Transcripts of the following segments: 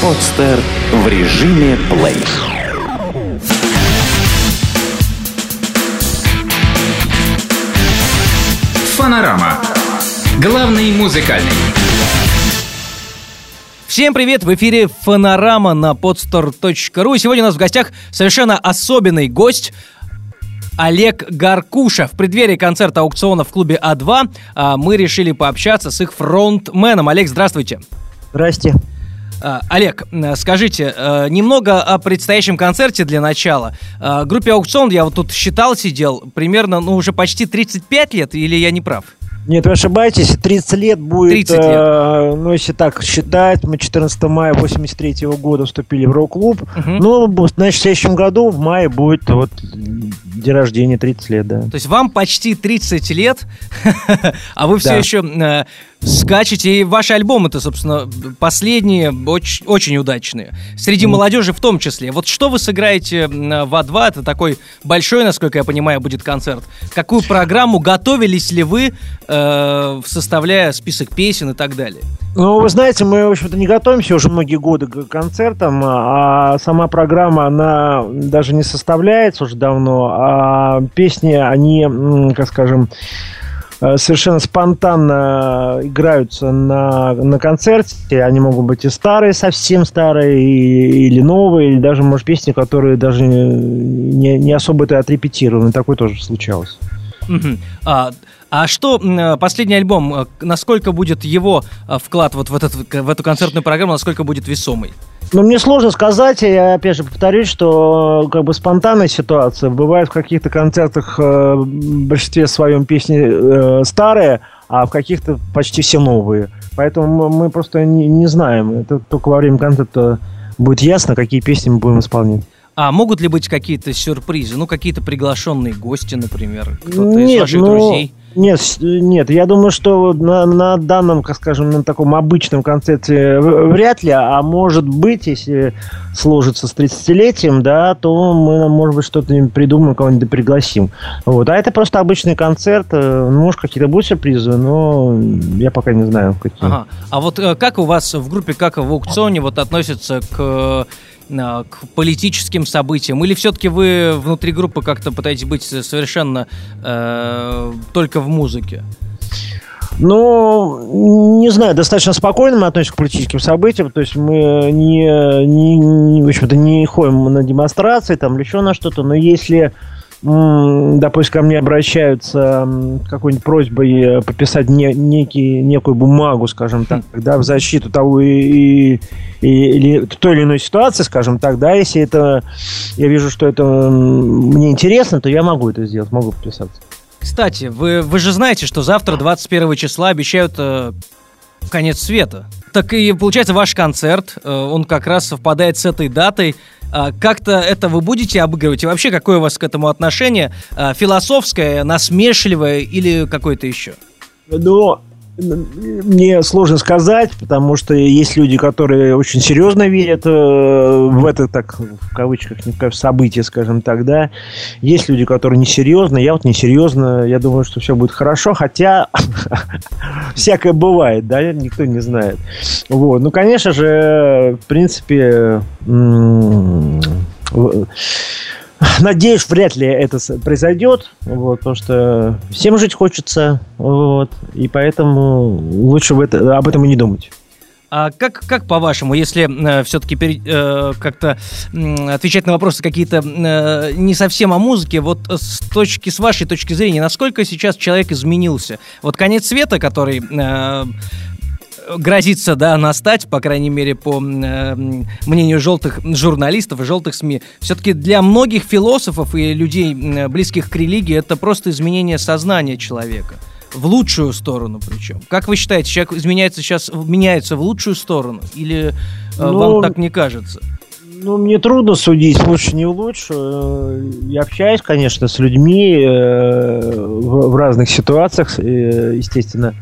Подстер в режиме плей. Фонарама. Главный музыкальный. Всем привет! В эфире Фонарама на podster.ru. И сегодня у нас в гостях совершенно особенный гость – Олег Гаркуша. В преддверии концерта аукциона в клубе А2 мы решили пообщаться с их фронтменом. Олег, здравствуйте. Здрасте. Олег, скажите немного о предстоящем концерте для начала. Группе «АукцЫон», я вот тут считал, сидел, примерно, уже почти 35 лет, или я не прав? Нет, вы ошибаетесь, 30 лет будет, 30 лет. Ну, если так считать, мы 14 мая 83 года вступили в рок-клуб, ну, значит, в следующем году, в мае, будет вот день рождения, 30 лет, да. То есть вам почти 30 лет, а вы все еще скачете, и ваши альбомы-то, собственно, последние, очень удачные, среди молодежи в том числе. Вот что вы сыграете в А2, это такой большой, насколько я понимаю, будет концерт. Какую программу, готовились ли вы, составляя список песен и так далее? Ну, вы знаете, мы, в общем-то, не готовимся уже многие годы к концертам, а сама программа, она даже не составляется уже давно, а песни, они, как скажем, совершенно спонтанно играются на концерте. Они могут быть и старые, совсем старые, или новые, или даже, может, песни, которые даже не особо-то отрепетированы. Такое тоже случалось. А что последний альбом, насколько будет его вклад вот в эту концертную программу, насколько будет весомый? Ну, мне сложно сказать, я опять же повторюсь, что как бы спонтанная ситуация. Бывает в каких-то концертах в большинстве своем песни старые, а в каких-то почти все новые. Поэтому мы просто не знаем. Это только во время концерта будет ясно, какие песни мы будем исполнять. А могут ли быть какие-то сюрпризы? Ну, какие-то приглашенные гости, например, кто-то из ваших друзей? Нет, я думаю, что на данном, как скажем, на таком обычном концерте вряд ли, а может быть, если сложится с 30-летием, да, то мы, может быть, что-то придумаем, кого-нибудь пригласим. Вот. А это просто обычный концерт, может, какие-то будут сюрпризы, но я пока не знаю, какие. Ага. А вот как у вас в группе, как в аукционе вот относятся к политическим событиям? Или все-таки вы внутри группы как-то пытаетесь быть совершенно только в музыке? Ну, не знаю, достаточно спокойно мы относимся к политическим событиям. То есть мы в общем-то, не ходим на демонстрации там, или еще на что-то. Но если, допустим, ко мне обращаются с какой-нибудь просьбой подписать некую бумагу, скажем так, да, в защиту того или той или иной ситуации, скажем так, да, если это я вижу, что это мне интересно, то я могу это сделать, могу подписаться. Кстати, вы же знаете, что завтра, 21 числа, обещают конец света. Так и получается, ваш концерт, он как раз совпадает с этой датой. Как-то это вы будете обыгрывать? И вообще, какое у вас к этому отношение? Философское, насмешливое или какое-то еще? Ну, мне сложно сказать, потому что есть люди, которые очень серьезно верят в это, так, в кавычках, событие, скажем так, да. Есть люди, которые несерьезно, я вот несерьезно, я думаю, что все будет хорошо, хотя всякое бывает, да, никто не знает. Вот, ну, конечно же, в принципе, надеюсь, вряд ли это произойдет, вот, потому что всем жить хочется, вот, и поэтому лучше об этом и не думать. А как по-вашему, если все-таки как-то отвечать на вопросы какие-то не совсем о музыке, вот с вашей точки зрения, насколько сейчас человек изменился? Вот конец света, который грозится, да, настать, по крайней мере, по мнению желтых журналистов и желтых СМИ. Все-таки для многих философов и людей, близких к религии, это просто изменение сознания человека. В лучшую сторону причем. Как вы считаете, человек изменяется сейчас, меняется в лучшую сторону? Или вам так не кажется? Ну, мне трудно судить, лучше не лучше. Я общаюсь, конечно, с людьми в разных ситуациях, естественно.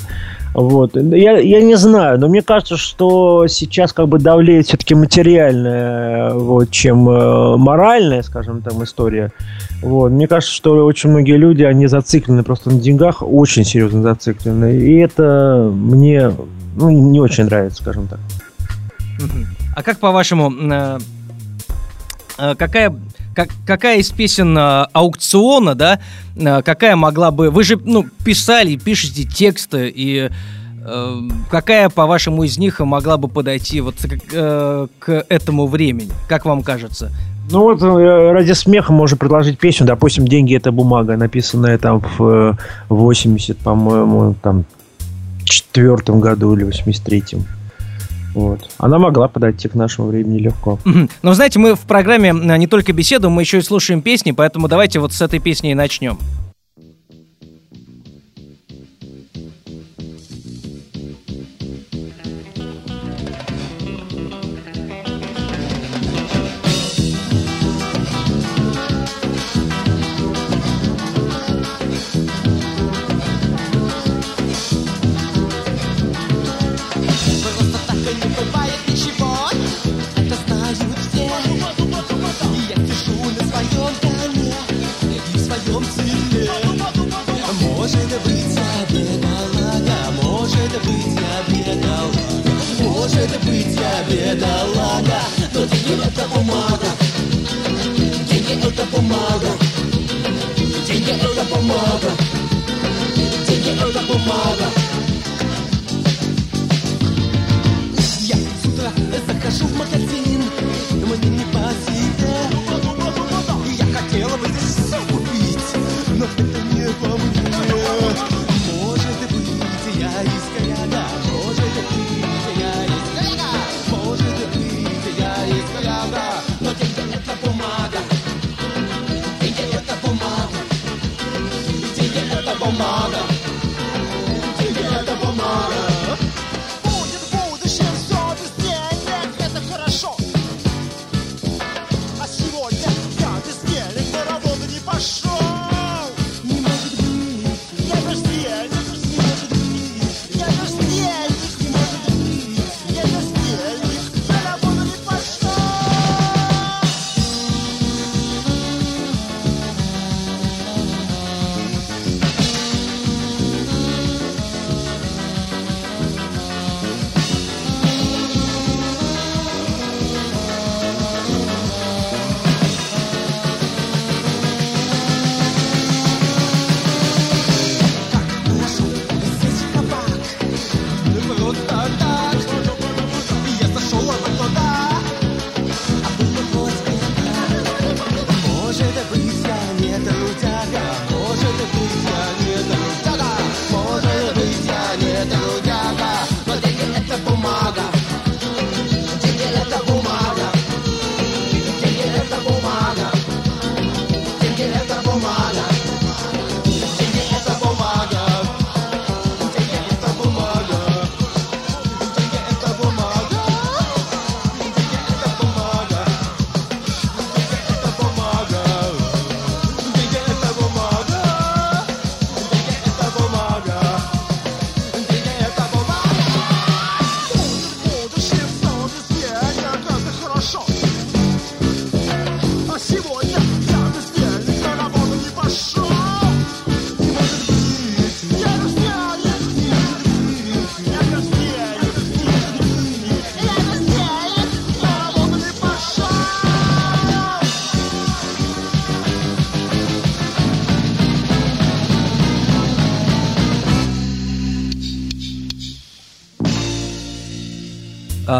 Вот. Я не знаю, но мне кажется, что сейчас как бы давлеет все-таки материальная, вот, чем моральная, скажем там, история. Вот. Мне кажется, что очень многие люди, они зациклены просто на деньгах, очень серьезно зациклены. И это мне не очень нравится, скажем так. А как, по-вашему, какая из песен аукциона, да, какая могла бы... Вы же, ну, писали, пишете тексты, и какая, по-вашему, из них могла бы подойти вот к этому времени? Как вам кажется? Ну вот, ради смеха можно предложить песню, допустим, «Деньги – это бумага», написанная там в 80, по-моему, там, четвертом году или 83-м. Вот. Она могла подойти к нашему времени легко. Но знаете, мы в программе не только беседуем, мы еще и слушаем песни, поэтому давайте вот с этой песни и начнем.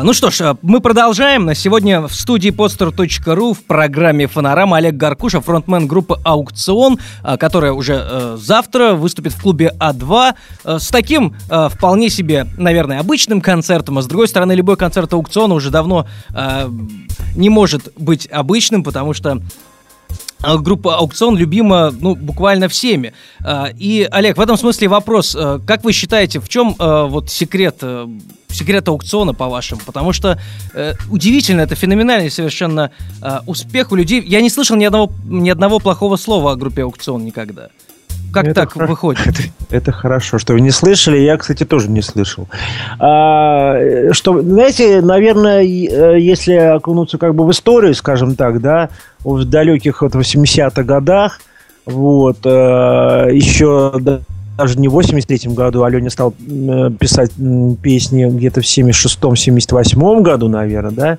Ну что ж, мы продолжаем. Сегодня в студии podster.ru в программе «Фонарама» Олег Гаркуша, фронтмен группы «АукцЫон», которая уже завтра выступит в клубе А2 с таким вполне себе, наверное, обычным концертом. А с другой стороны, любой концерт «АукцЫона» уже давно не может быть обычным, потому что группа «АукцЫон» любима, ну, буквально всеми. И, Олег, в этом смысле вопрос. Как вы считаете, в чем вот секрет аукциона, по-вашему? Потому что удивительно, это феноменальный совершенно успех у людей. Я не слышал ни одного плохого слова о группе «АукцЫон» никогда. Как это так выходит? Это хорошо, что вы не слышали. Я, кстати, тоже не слышал. Что, знаете, наверное, если окунуться как бы в историю, скажем так, да, в далеких вот 80-х годах, вот, еще даже не в 83-м году, а Леня стал писать песни где-то в 76-м, 78-м году, наверное, да.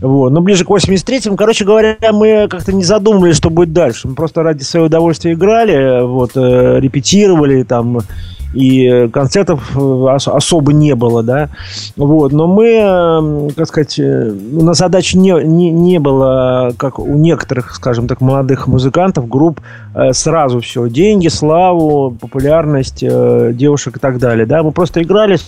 Вот. Но ближе к 83-м, короче говоря, мы как-то не задумывались, что будет дальше. Мы просто ради своего удовольствия играли, вот, репетировали там, и концертов особо не было, да. Вот. Но мы, как сказать, у нас задач не было, как у некоторых, скажем так, молодых музыкантов, групп, сразу все. Деньги, славу, популярность, девушек и так далее, да. Мы просто играли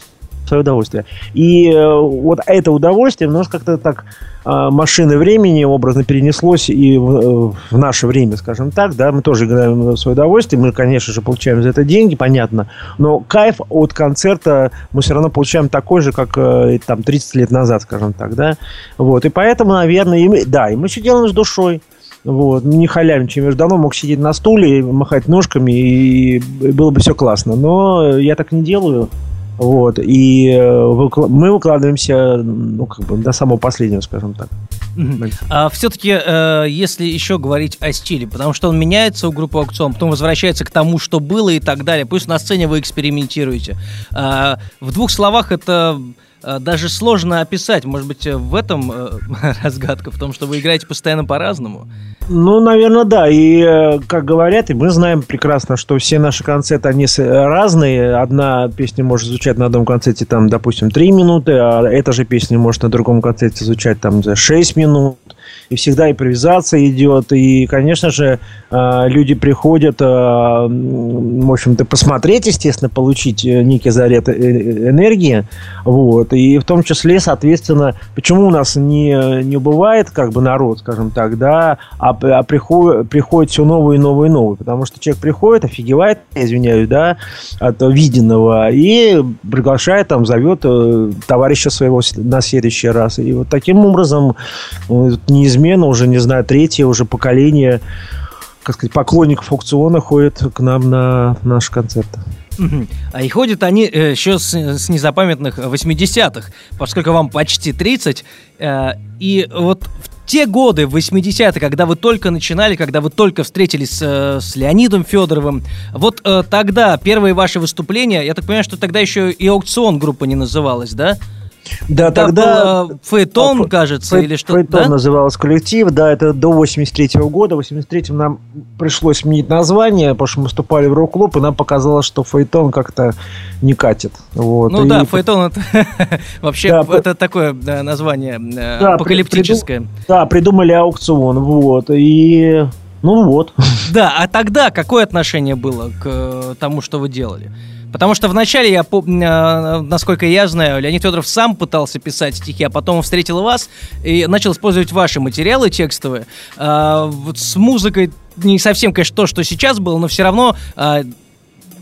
свое удовольствие. И вот это удовольствие у нас как-то так машины времени образно перенеслось и в наше время, скажем так, да, мы тоже играем в свое удовольствие, мы, конечно же, получаем за это деньги, понятно, но кайф от концерта мы все равно получаем такой же, как там 30 лет назад, скажем так, да, вот, и поэтому, наверное, и мы, да, и мы все делаем с душой. Вот, не халявничаем. Я же давно мог сидеть на стуле, махать ножками, и было бы все классно, но я так не делаю. Вот, и мы выкладываемся, ну, как бы до самого последнего, скажем так. А все-таки, если еще говорить о стиле, потому что он меняется у группы АукцЫон, потом возвращается к тому, что было, и так далее. Плюс на сцене вы экспериментируете. В двух словах это даже сложно описать. Может быть, в этом разгадка, в том, что вы играете постоянно по-разному? Ну, наверное, да. И, как говорят, и мы знаем прекрасно, что все наши концерты, они разные. Одна песня может звучать на одном концерте, там, допустим, 3 минуты, а эта же песня может на другом концерте звучать, там, за 6 минут. И всегда импровизация идет. И, конечно же, люди приходят, в общем-то, посмотреть, естественно, получить некий заряд энергии. Вот. И в том числе, соответственно, почему у нас не убывает, как бы, народ, скажем так, да, а приходит все новое и новое и новое. Потому что человек приходит, офигевает, извиняюсь, да, от виденного, и приглашает, там, зовет товарища своего на следующий раз. И вот таким образом неизменно, уже, не знаю, третье уже поколение, как сказать, поклонников АукцЫона ходит к нам на наши концерты. И ходят они еще с незапамятных 80-х, поскольку вам почти 30. И вот в те годы, 80-е, когда вы только начинали, когда вы только встретились с Леонидом Федоровым, вот тогда первые ваши выступления, я так понимаю, что тогда еще и АукцЫон группа не называлась, да? Да, тогда Фаэтон, кажется, или что-то. Фаэтон, да? Назывался коллектив, да, это до 83-го года. В 83-м нам пришлось сменить название, потому что мы выступали в рок-клуб, и нам показалось, что Фаэтон как-то не катит. Вот. Ну и да, Фаэтон вообще да, это такое название, да, апокалиптическое. Да, придумали АукцЫон, вот, и... Ну вот. Да, а тогда какое отношение было к тому, что вы делали? Потому что вначале, я помню, насколько я знаю, Леонид Федоров сам пытался писать стихи, а потом он встретил вас и начал использовать ваши материалы текстовые. Вот с музыкой не совсем, конечно, то, что сейчас было, но все равно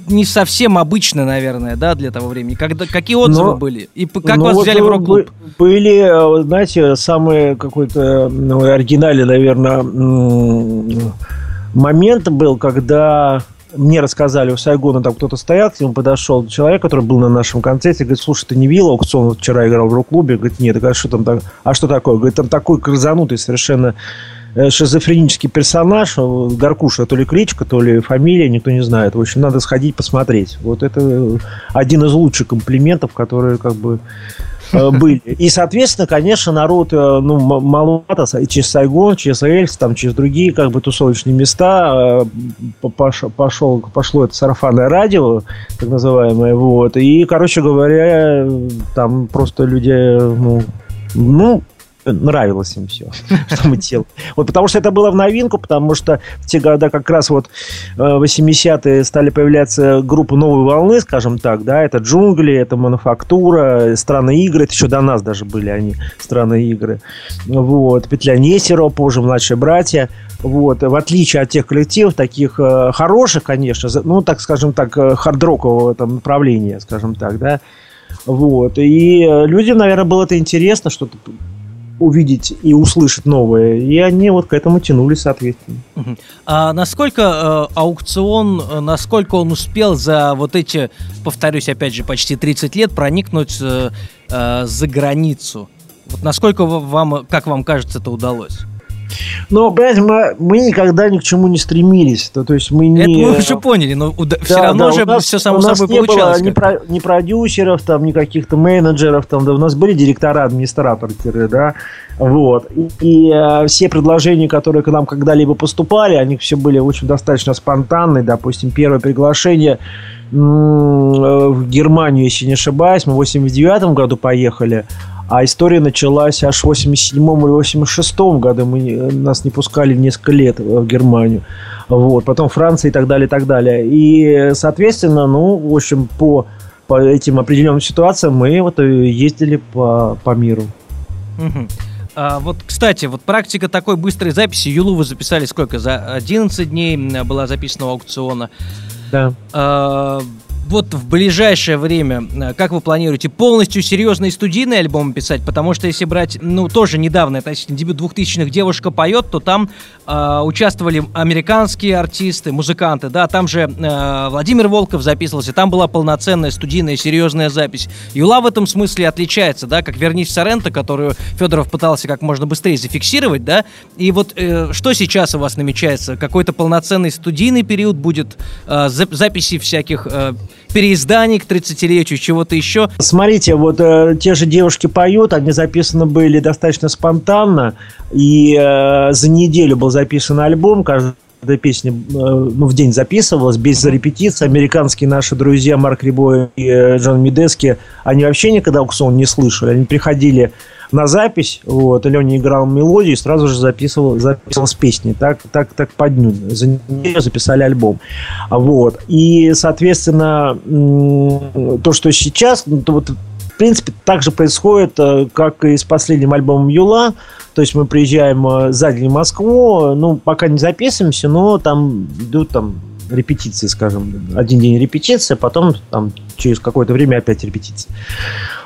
не совсем обычно, наверное, да, для того времени. Какие отзывы были? И как вас вот взяли в рок-клуб? Были, знаете, самые какой-то оригинальный, наверное, момент был, когда... Мне рассказали, у Сайгона там кто-то стоял, к нему подошел человек, который был на нашем концерте, говорит: слушай, ты не видел АукцЫон? Вот вчера играл в рок-клубе. Говорит: нет. А что там так? А что такое? Говорит: там такой крызанутый совершенно шизофренический персонаж, Гаркуша, то ли кличка, то ли фамилия, никто не знает. В общем, надо сходить посмотреть. Вот это один из лучших комплиментов, которые как бы были. И, соответственно, конечно, народ, ну, маловато, через Сайгон, через Эльс, там, через другие, как бы, тусовочные места пошло это сарафанное радио, так называемое, вот. И, короче говоря, там просто люди, ну нравилось им все, что мы делали. Вот, потому что это было в новинку, потому что в те годы как раз вот 80-е стали появляться группы новой волны, скажем так, да, это «Джунгли», это «Мануфактура», «Странные игры», это еще до нас даже были они, «Странные игры», вот, «Петля Несерова», позже «Младшие братья», вот, в отличие от тех коллективов, таких хороших, конечно, ну, так скажем так, хард-рокового там направления, скажем так, да, вот, и людям, наверное, было это интересно, что-то увидеть и услышать новое. И они вот к этому тянулись, соответственно. А насколько АукцЫон, насколько он успел за вот эти, повторюсь, опять же, почти 30 лет проникнуть за границу? Вот насколько вам, как вам кажется, это удалось? Но, понимаете, мы никогда ни к чему не стремились. То есть мы не... Это мы уже поняли, но все равно же все само собой получалось. У нас не было ни продюсеров, там, ни каких-то менеджеров. Там, да, у нас были директора, администраторы, да. Вот. И все предложения, которые к нам когда-либо поступали, они все были очень достаточно спонтанные. Допустим, первое приглашение в Германию, если не ошибаюсь, мы в 89-м году поехали. А история началась аж в 87-м или 86-м году. Нас не пускали несколько лет в Германию. Вот. Потом Франция и так далее, и так далее. И, соответственно, ну, в общем, по этим определенным ситуациям мы вот ездили по миру. Угу. А вот, кстати, вот практика такой быстрой записи. Юлу вы записали сколько? За 11 дней была записана у аукциона. Да. Вот в ближайшее время, как вы планируете, полностью серьезные студийные альбомы писать? Потому что если брать, ну, тоже недавно, относительно дебют 2000-х «Девушка поет», то там участвовали американские артисты, музыканты, да, там же Владимир Волков записывался, там была полноценная студийная серьезная запись. Юла в этом смысле отличается, да, как «Вернись в Соренто», которую Федоров пытался как можно быстрее зафиксировать, да, и вот что сейчас у вас намечается? Какой-то полноценный студийный период будет, записи всяких... переизданий к 30-летию, чего-то еще. Смотрите, вот те же «Девушки поют», они записаны были достаточно спонтанно, и за неделю был записан альбом, каждая песня в день записывалась, без репетиций. Американские наши друзья Марк Рибо и Джон Медески, они вообще никогда аукцион не слышали, они приходили на запись, вот, Леня играл мелодию и сразу же записывал с песней. Так по дню. За неделю записали альбом. Вот. И, соответственно, то, что сейчас, то вот, в принципе, так же происходит, как и с последним альбомом Юла. То есть мы приезжаем за день в Москву, ну, пока не записываемся, но там идут там репетиции, скажем, один день репетиция, потом там через какое-то время опять репетиции.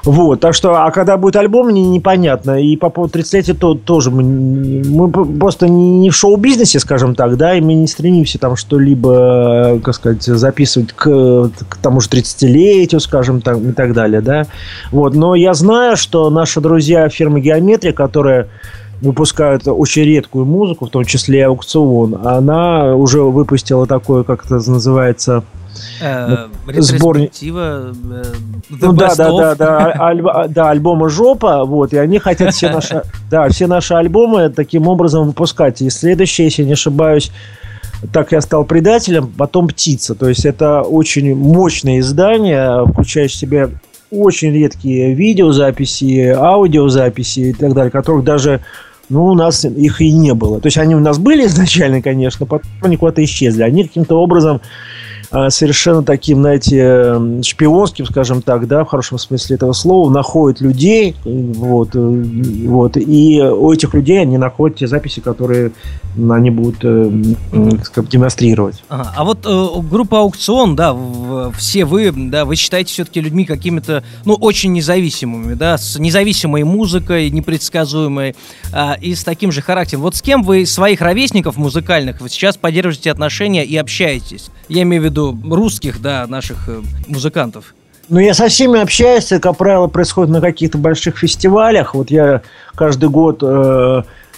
Вот, так что, а когда будет альбом, мне непонятно. И по поводу 30-летия то тоже мы просто не в шоу-бизнесе, скажем так, да, и мы не стремимся там что-либо, как сказать, записывать к тому же 30-летию, скажем так, и так далее, да. Вот, но я знаю, что наши друзья фирмы «Геометрия», которая выпускают очень редкую музыку, в том числе и аукцион. Она уже выпустила такое, как это называется, сборник. Ну, да, альбомы «Жопа». Вот, и они хотят все наши альбомы таким образом выпускать. И следующее, если не ошибаюсь, «Так я стал предателем», потом «Птица». То есть это очень мощное издание, включающее в себя очень редкие видеозаписи, аудиозаписи и так далее, которых даже... Ну, у нас их и не было. То есть они у нас были изначально, конечно, потом они куда-то исчезли. Они каким-то образом совершенно таким, знаете, шпионским, скажем так, да, в хорошем смысле этого слова, находят людей, вот, и у этих людей они находят те записи, которые они будут, так сказать, демонстрировать. Ага. А вот группа «Аукцион», да, все вы, да, вы считаете все-таки людьми какими-то, ну, очень независимыми, да, с независимой музыкой, непредсказуемой, и с таким же характером. Вот с кем вы своих ровесников музыкальных вы сейчас поддерживаете отношения и общаетесь? Я имею в виду русских, да, наших музыкантов. Ну, я со всеми общаюсь. Это, как правило, происходит на каких-то больших фестивалях. Вот я каждый год...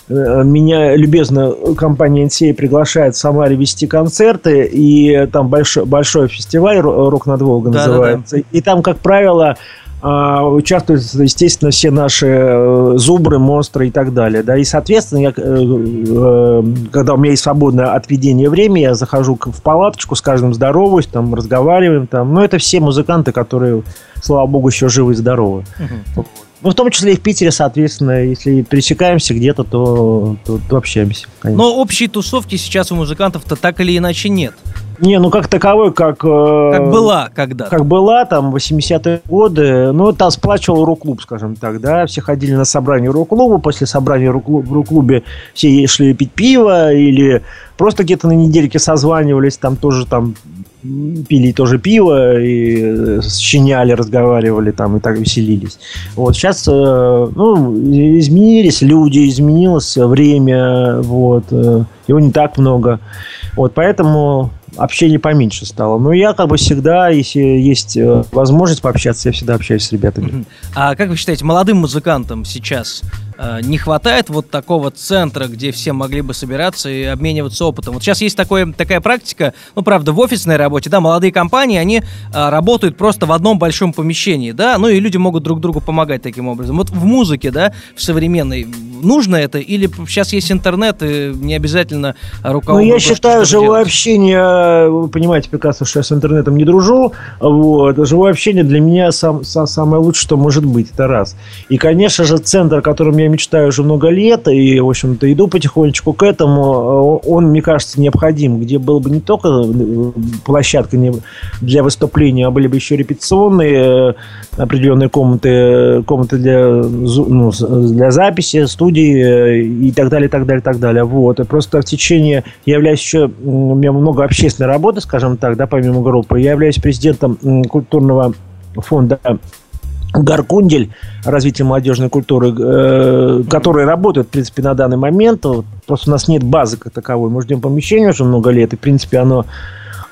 Меня любезно компания НСА приглашает в Самаре вести концерты, и там большой фестиваль «Рок над Волгой» называется. Да. И там, как правило... участвуют, естественно, все наши зубры, монстры и так далее. Да? И, соответственно, я, когда у меня есть свободное отведение времени, я захожу в палаточку, с каждым здороваюсь, там, разговариваем. Там. Но это все музыканты, которые, слава богу, еще живы и здоровы. Угу. Ну, в том числе и в Питере, соответственно, если пересекаемся где-то, то общаемся. Конечно. Но общей тусовки сейчас у музыкантов-то так или иначе нет. Не, ну как таковой, как была когда-то. Как была, там, 80-е годы. Ну, там сплачивал рок-клуб, скажем так, да. Все ходили на собрание рок-клуба. После собрания в рок-клубе все шли пить пиво или просто где-то на недельке созванивались, там тоже там пили тоже пиво и сочиняли, разговаривали там и так веселились. Вот сейчас, ну, изменились люди, изменилось время, вот, его не так много. Вот, поэтому общение поменьше стало. Но я, как бы, всегда, если есть возможность пообщаться, я всегда общаюсь с ребятами. А как вы считаете, молодым музыкантам сейчас не хватает вот такого центра, где все могли бы собираться и обмениваться опытом. Вот сейчас есть такая практика, ну, правда, в офисной работе, да, молодые компании, они работают просто в одном большом помещении, да, ну, и люди могут друг другу помогать таким образом. Вот в музыке, да, в современной, нужно это? Или сейчас есть интернет, и не обязательно руководство? Ну, я считаю, живое общение, вы понимаете прекрасно, что я с интернетом не дружу, вот, живое общение для меня самое лучшее, что может быть, это раз. И, конечно же, центр, о котором я мечтаю уже много лет, и, в общем-то, иду потихонечку к этому, он, мне кажется, необходим, где была бы не только площадка для выступления, а были бы еще репетиционные определенные комнаты для записи, студии и так далее, так далее, так далее. Вот. И просто в течение, я являюсь еще, у меня много общественной работы, скажем так, да, помимо группы, я являюсь президентом культурного фонда «Гаркундель», развитие молодежной культуры, которые работают, в принципе, на данный момент. Просто у нас нет базы как таковой. Мы ждем помещения уже много лет, и, в принципе, оно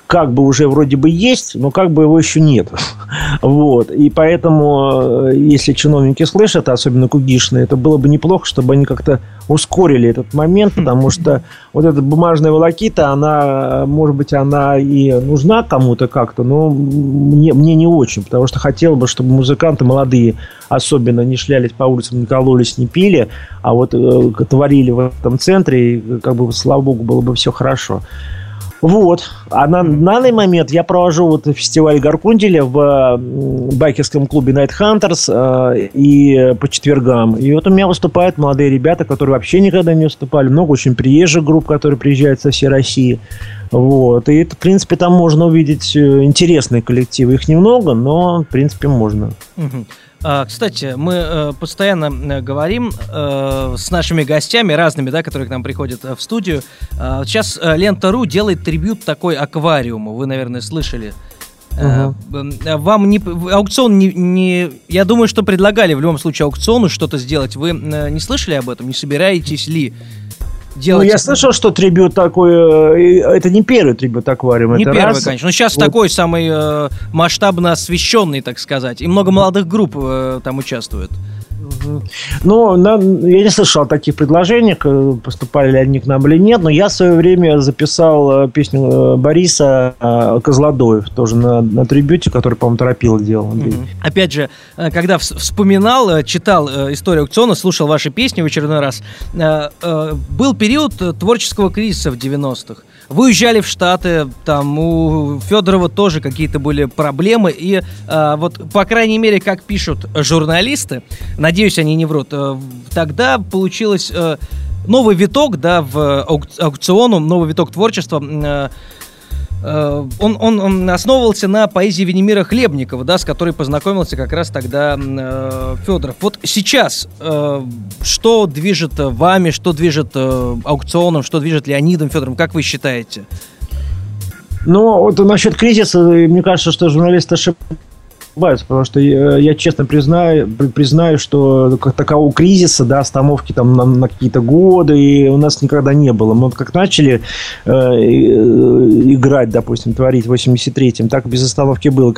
как бы уже вроде бы есть, но как бы его еще нет. Вот. И поэтому, если чиновники слышат, особенно кугишные, это было бы неплохо, чтобы они как-то ускорили этот момент, потому что вот эта бумажная волокита, она, может быть, она и нужна кому-то как-то, но мне не очень, потому что хотел бы, чтобы музыканты молодые особенно не шлялись по улицам, не кололись, не пили, а вот творили в этом центре, и, как бы, слава богу, было бы все хорошо. Вот. А на данный момент я провожу вот фестиваль Гаркунделя в байкерском клубе Night Hunters и по четвергам. И вот у меня выступают молодые ребята, которые вообще никогда не выступали. Много очень приезжих групп, которые приезжают со всей России. Вот. И, в принципе, там можно увидеть интересные коллективы. Их немного, но, в принципе, можно. Кстати, мы постоянно говорим с нашими гостями разными, да, которые к нам приходят в студию. Сейчас Лента.ру делает трибют такой аквариуму. Вы, наверное, слышали. Вам не аукцион не я думаю, что предлагали в любом случае аукциону что-то сделать. Вы не слышали об этом? Не собираетесь ли? Ну, я слышал, что трибют такой. Это не первый трибют аквариум. Не это первый, раз. Конечно. Но сейчас вот такой самый масштабно освещенный, так сказать. И много молодых групп там участвует. Ну, я не слышал о таких предложениях, поступали ли они к нам или нет, но я в свое время записал песню Бориса Козлодоев, тоже на трибюте, который, по-моему, торопил делал. Опять же, когда вспоминал, читал историю аукциона, слушал ваши песни в очередной раз, был период творческого кризиса в 90-х. Вы уезжали в Штаты, там у Федорова тоже какие-то были проблемы, и вот, по крайней мере, как пишут журналисты, надеюсь, они не врут, тогда получилось новый виток, да, в аукциону, новый виток творчества. Он основывался на поэзии Велимира Хлебникова, да, с которой познакомился как раз тогда Федоров. Вот сейчас что движет вами, что движет аукционом, что движет Леонидом Федоровым, как вы считаете? Ну, вот насчет кризиса, мне кажется, что журналисты ошибаются, потому что я честно признаю, что как такового кризиса, да, остановки там на какие-то годы и у нас никогда не было. Мы вот как начали играть, допустим, творить в 83-м, так без остановки было.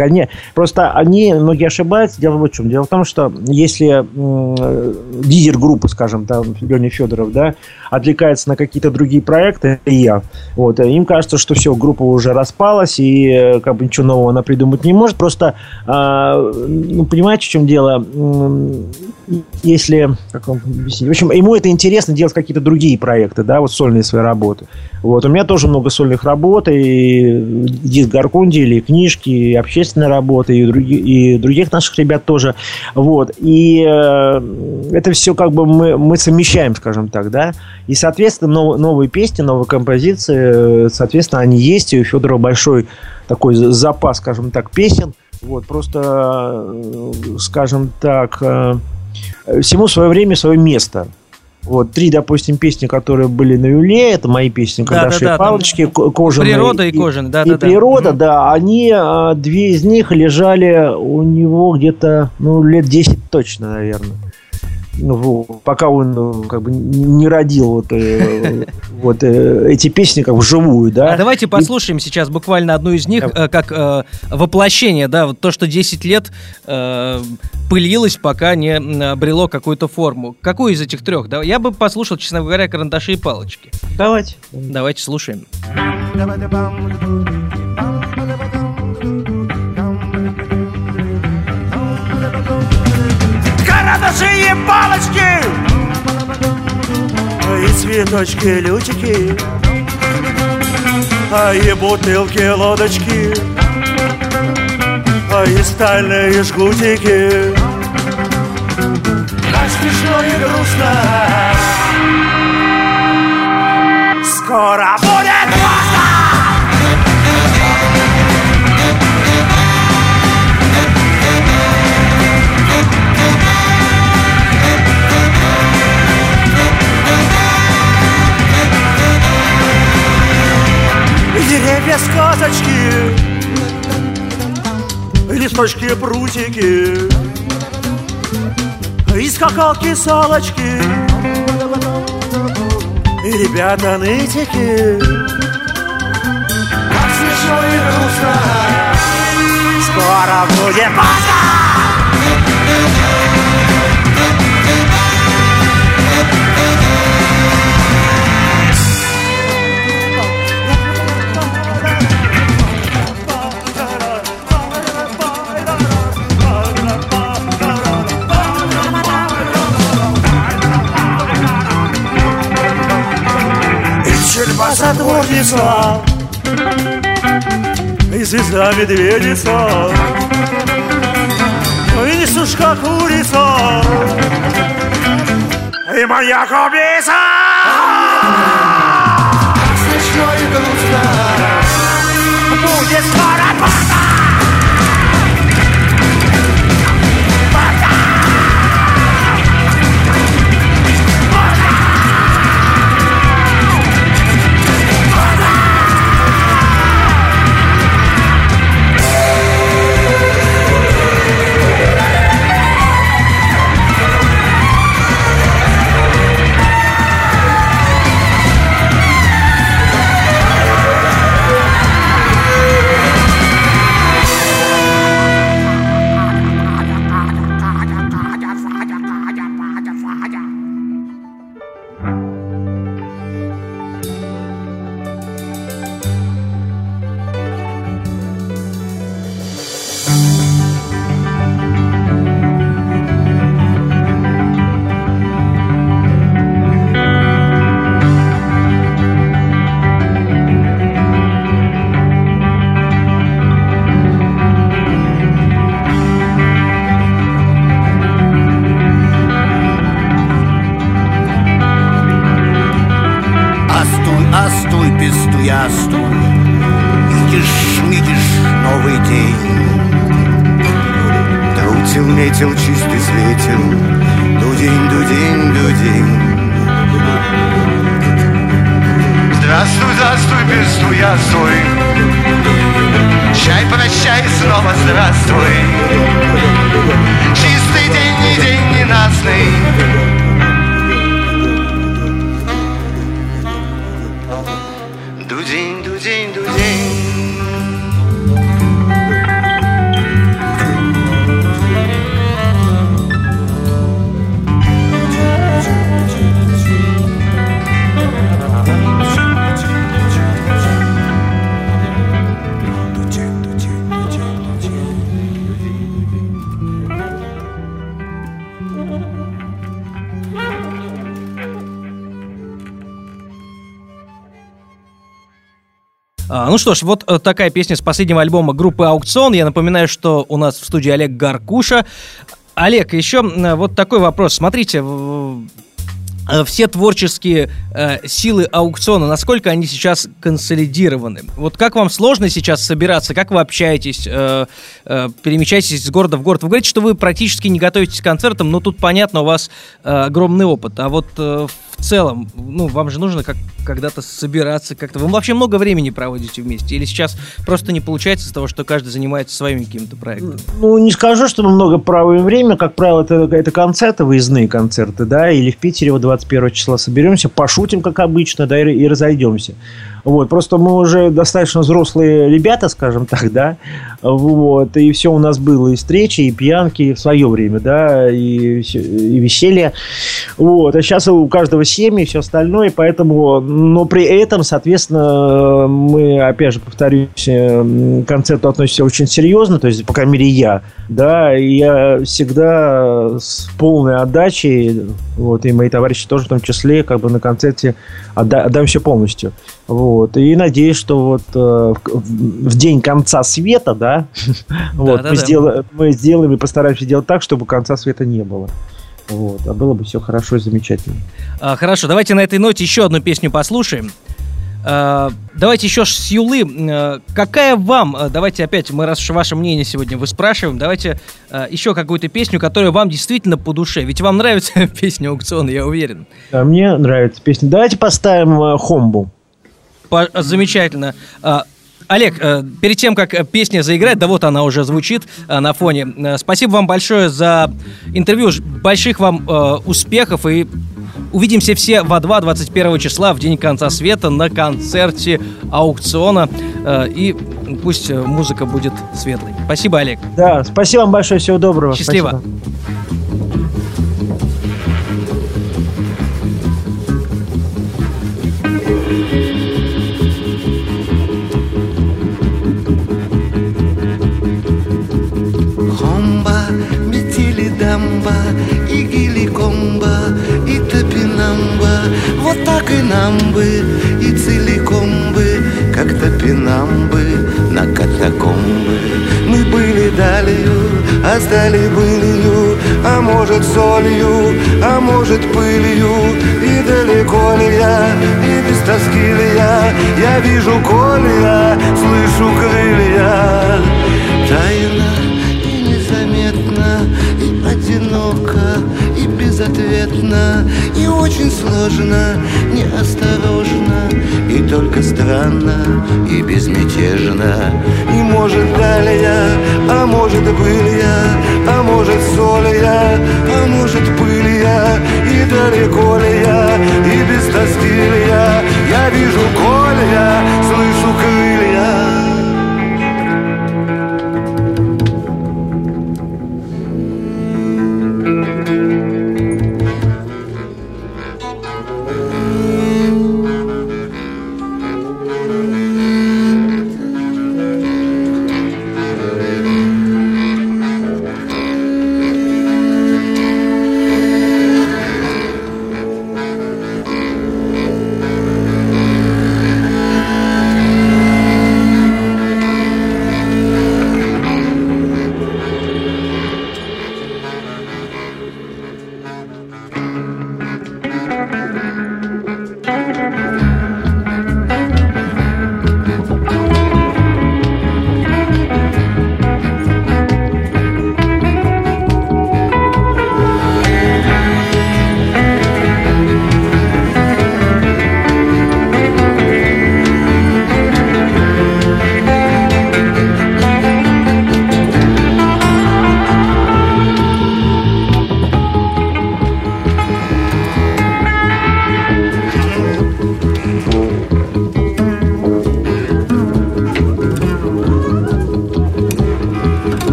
Просто многие ошибаются. Дело в чем? Дело в том, что если лидер группы, скажем, там, Леонид Федоров, да, отвлекается на какие-то другие проекты, вот, им кажется, что все, группа уже распалась и как бы ничего нового она придумать не может. Просто ну, понимаете, в чем дело? Если, как вам объяснить? В общем, ему это интересно делать какие-то другие проекты, да, вот сольные свои работы. Вот, у меня тоже много сольных работ, и диск Гаркунделя, и книжки, и общественные работы, и других наших ребят тоже. Вот, и это все как бы мы совмещаем, скажем так, да. И, соответственно, новые песни, новые композиции, соответственно, они есть, и у Федорова большой такой запас, скажем так, песен. Вот, просто, скажем так, всему свое время, свое место. Вот, 3, допустим, песни, которые были на Юле, это мои песни, «Кадаши и палочки», «Кожаные». «Природа» и «Кожаные», да, да. И «Природа», да, они, 2 из них лежали у него где-то, ну, лет 10 точно, наверное. пока он как бы не родил вот эти песни как вживую, да. А давайте послушаем сейчас буквально одну из них, как воплощение, да, вот то, что 10 лет пылилось, пока не обрело какую-то форму. Какую из этих трех? Да, я бы послушал, честно говоря, «Карандаши и палочки». Давайте. Давайте слушаем. Карандаши и палочки, и цветочки-лютики, и бутылки-лодочки, и стальные жгутики. Так смешно и грустно, скоро будет грустно. Деревья сказочки, листочки прутики, и скакалки салочки, и ребята нытики. Как смешно и грустно, скоро будет поздно. Затворница, и звезда медведица, и несушка курица, и моя кубица. Как смешно и грустно, будет скоро поздно. Ну что ж, вот такая песня с последнего альбома группы «АукцЫон». Я напоминаю, что у нас в студии Олег Гаркуша. Олег, еще вот такой вопрос. Смотрите, все творческие силы «АукцЫона», насколько они сейчас консолидированы? Вот как вам сложно сейчас собираться? Как вы общаетесь, перемещаетесь из города в город? Вы говорите, что вы практически не готовитесь к концертам, но тут, понятно, у вас огромный опыт. А вот в в целом, ну, вам же нужно когда-то собираться как-то. Вы вообще много времени проводите вместе? Или сейчас просто не получается из-за того, что каждый занимается своими какими-то проектами? Ну, не скажу, что мы много проводим время. Как правило, это концерты, выездные концерты, да, или в Питере вот 21 числа соберемся, пошутим, как обычно, да, и разойдемся. Вот, просто мы уже достаточно взрослые ребята, скажем так, да, вот, и все у нас было, и встречи, и пьянки, и в свое время, да, и веселье, вот, а сейчас у каждого семьи и все остальное, поэтому, но при этом, соответственно, мы, опять же, повторюсь, к концерту относимся очень серьезно, то есть, по крайней мере, я, да, и я всегда с полной отдачей, вот, и мои товарищи тоже в том числе, как бы на концерте отдам все полностью, вот, и надеюсь, что вот в день конца света, да, вот, мы сделаем и постараемся делать так, чтобы конца света не было. Вот, а было бы все хорошо и замечательно. Хорошо, давайте на этой ноте еще одну песню послушаем. Давайте еще с Юлы. Какая вам, давайте опять, мы раз ваше мнение сегодня выспрашиваем, давайте еще какую-то песню, которая вам действительно по душе. Ведь вам нравится песня «Аукцион», я уверен. Да, мне нравится песня. Давайте поставим «Хомбу». Замечательно. Олег, перед тем, как песня заиграет, да вот она уже звучит на фоне. Спасибо вам большое за интервью. Больших вам успехов. И увидимся все в А2 21 числа, в день конца света, на концерте «Аукциона». И пусть музыка будет светлой. Спасибо, Олег. Да, спасибо вам большое. Всего доброго. Счастливо. Спасибо. И геликомба, и топинамба, вот так и нам бы, и целиком бы, как топинамбы на катакомбы. Мы были далью, а стали былью, а может солью, а может пылью. И далеко ли я, и без тоски ли я вижу колья, слышу крылья. Тайна и незаметна, и одиноко, и безответно, и очень сложно, неосторожно, и только странно, и безмятежно. И может дали я, а может был я, а может соль я, а может пыль я, и далеко ли я, и без тоски ли я вижу колья, слышу крылья.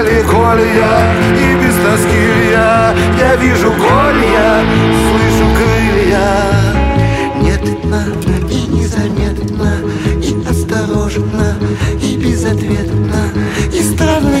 И безответно, и странно. она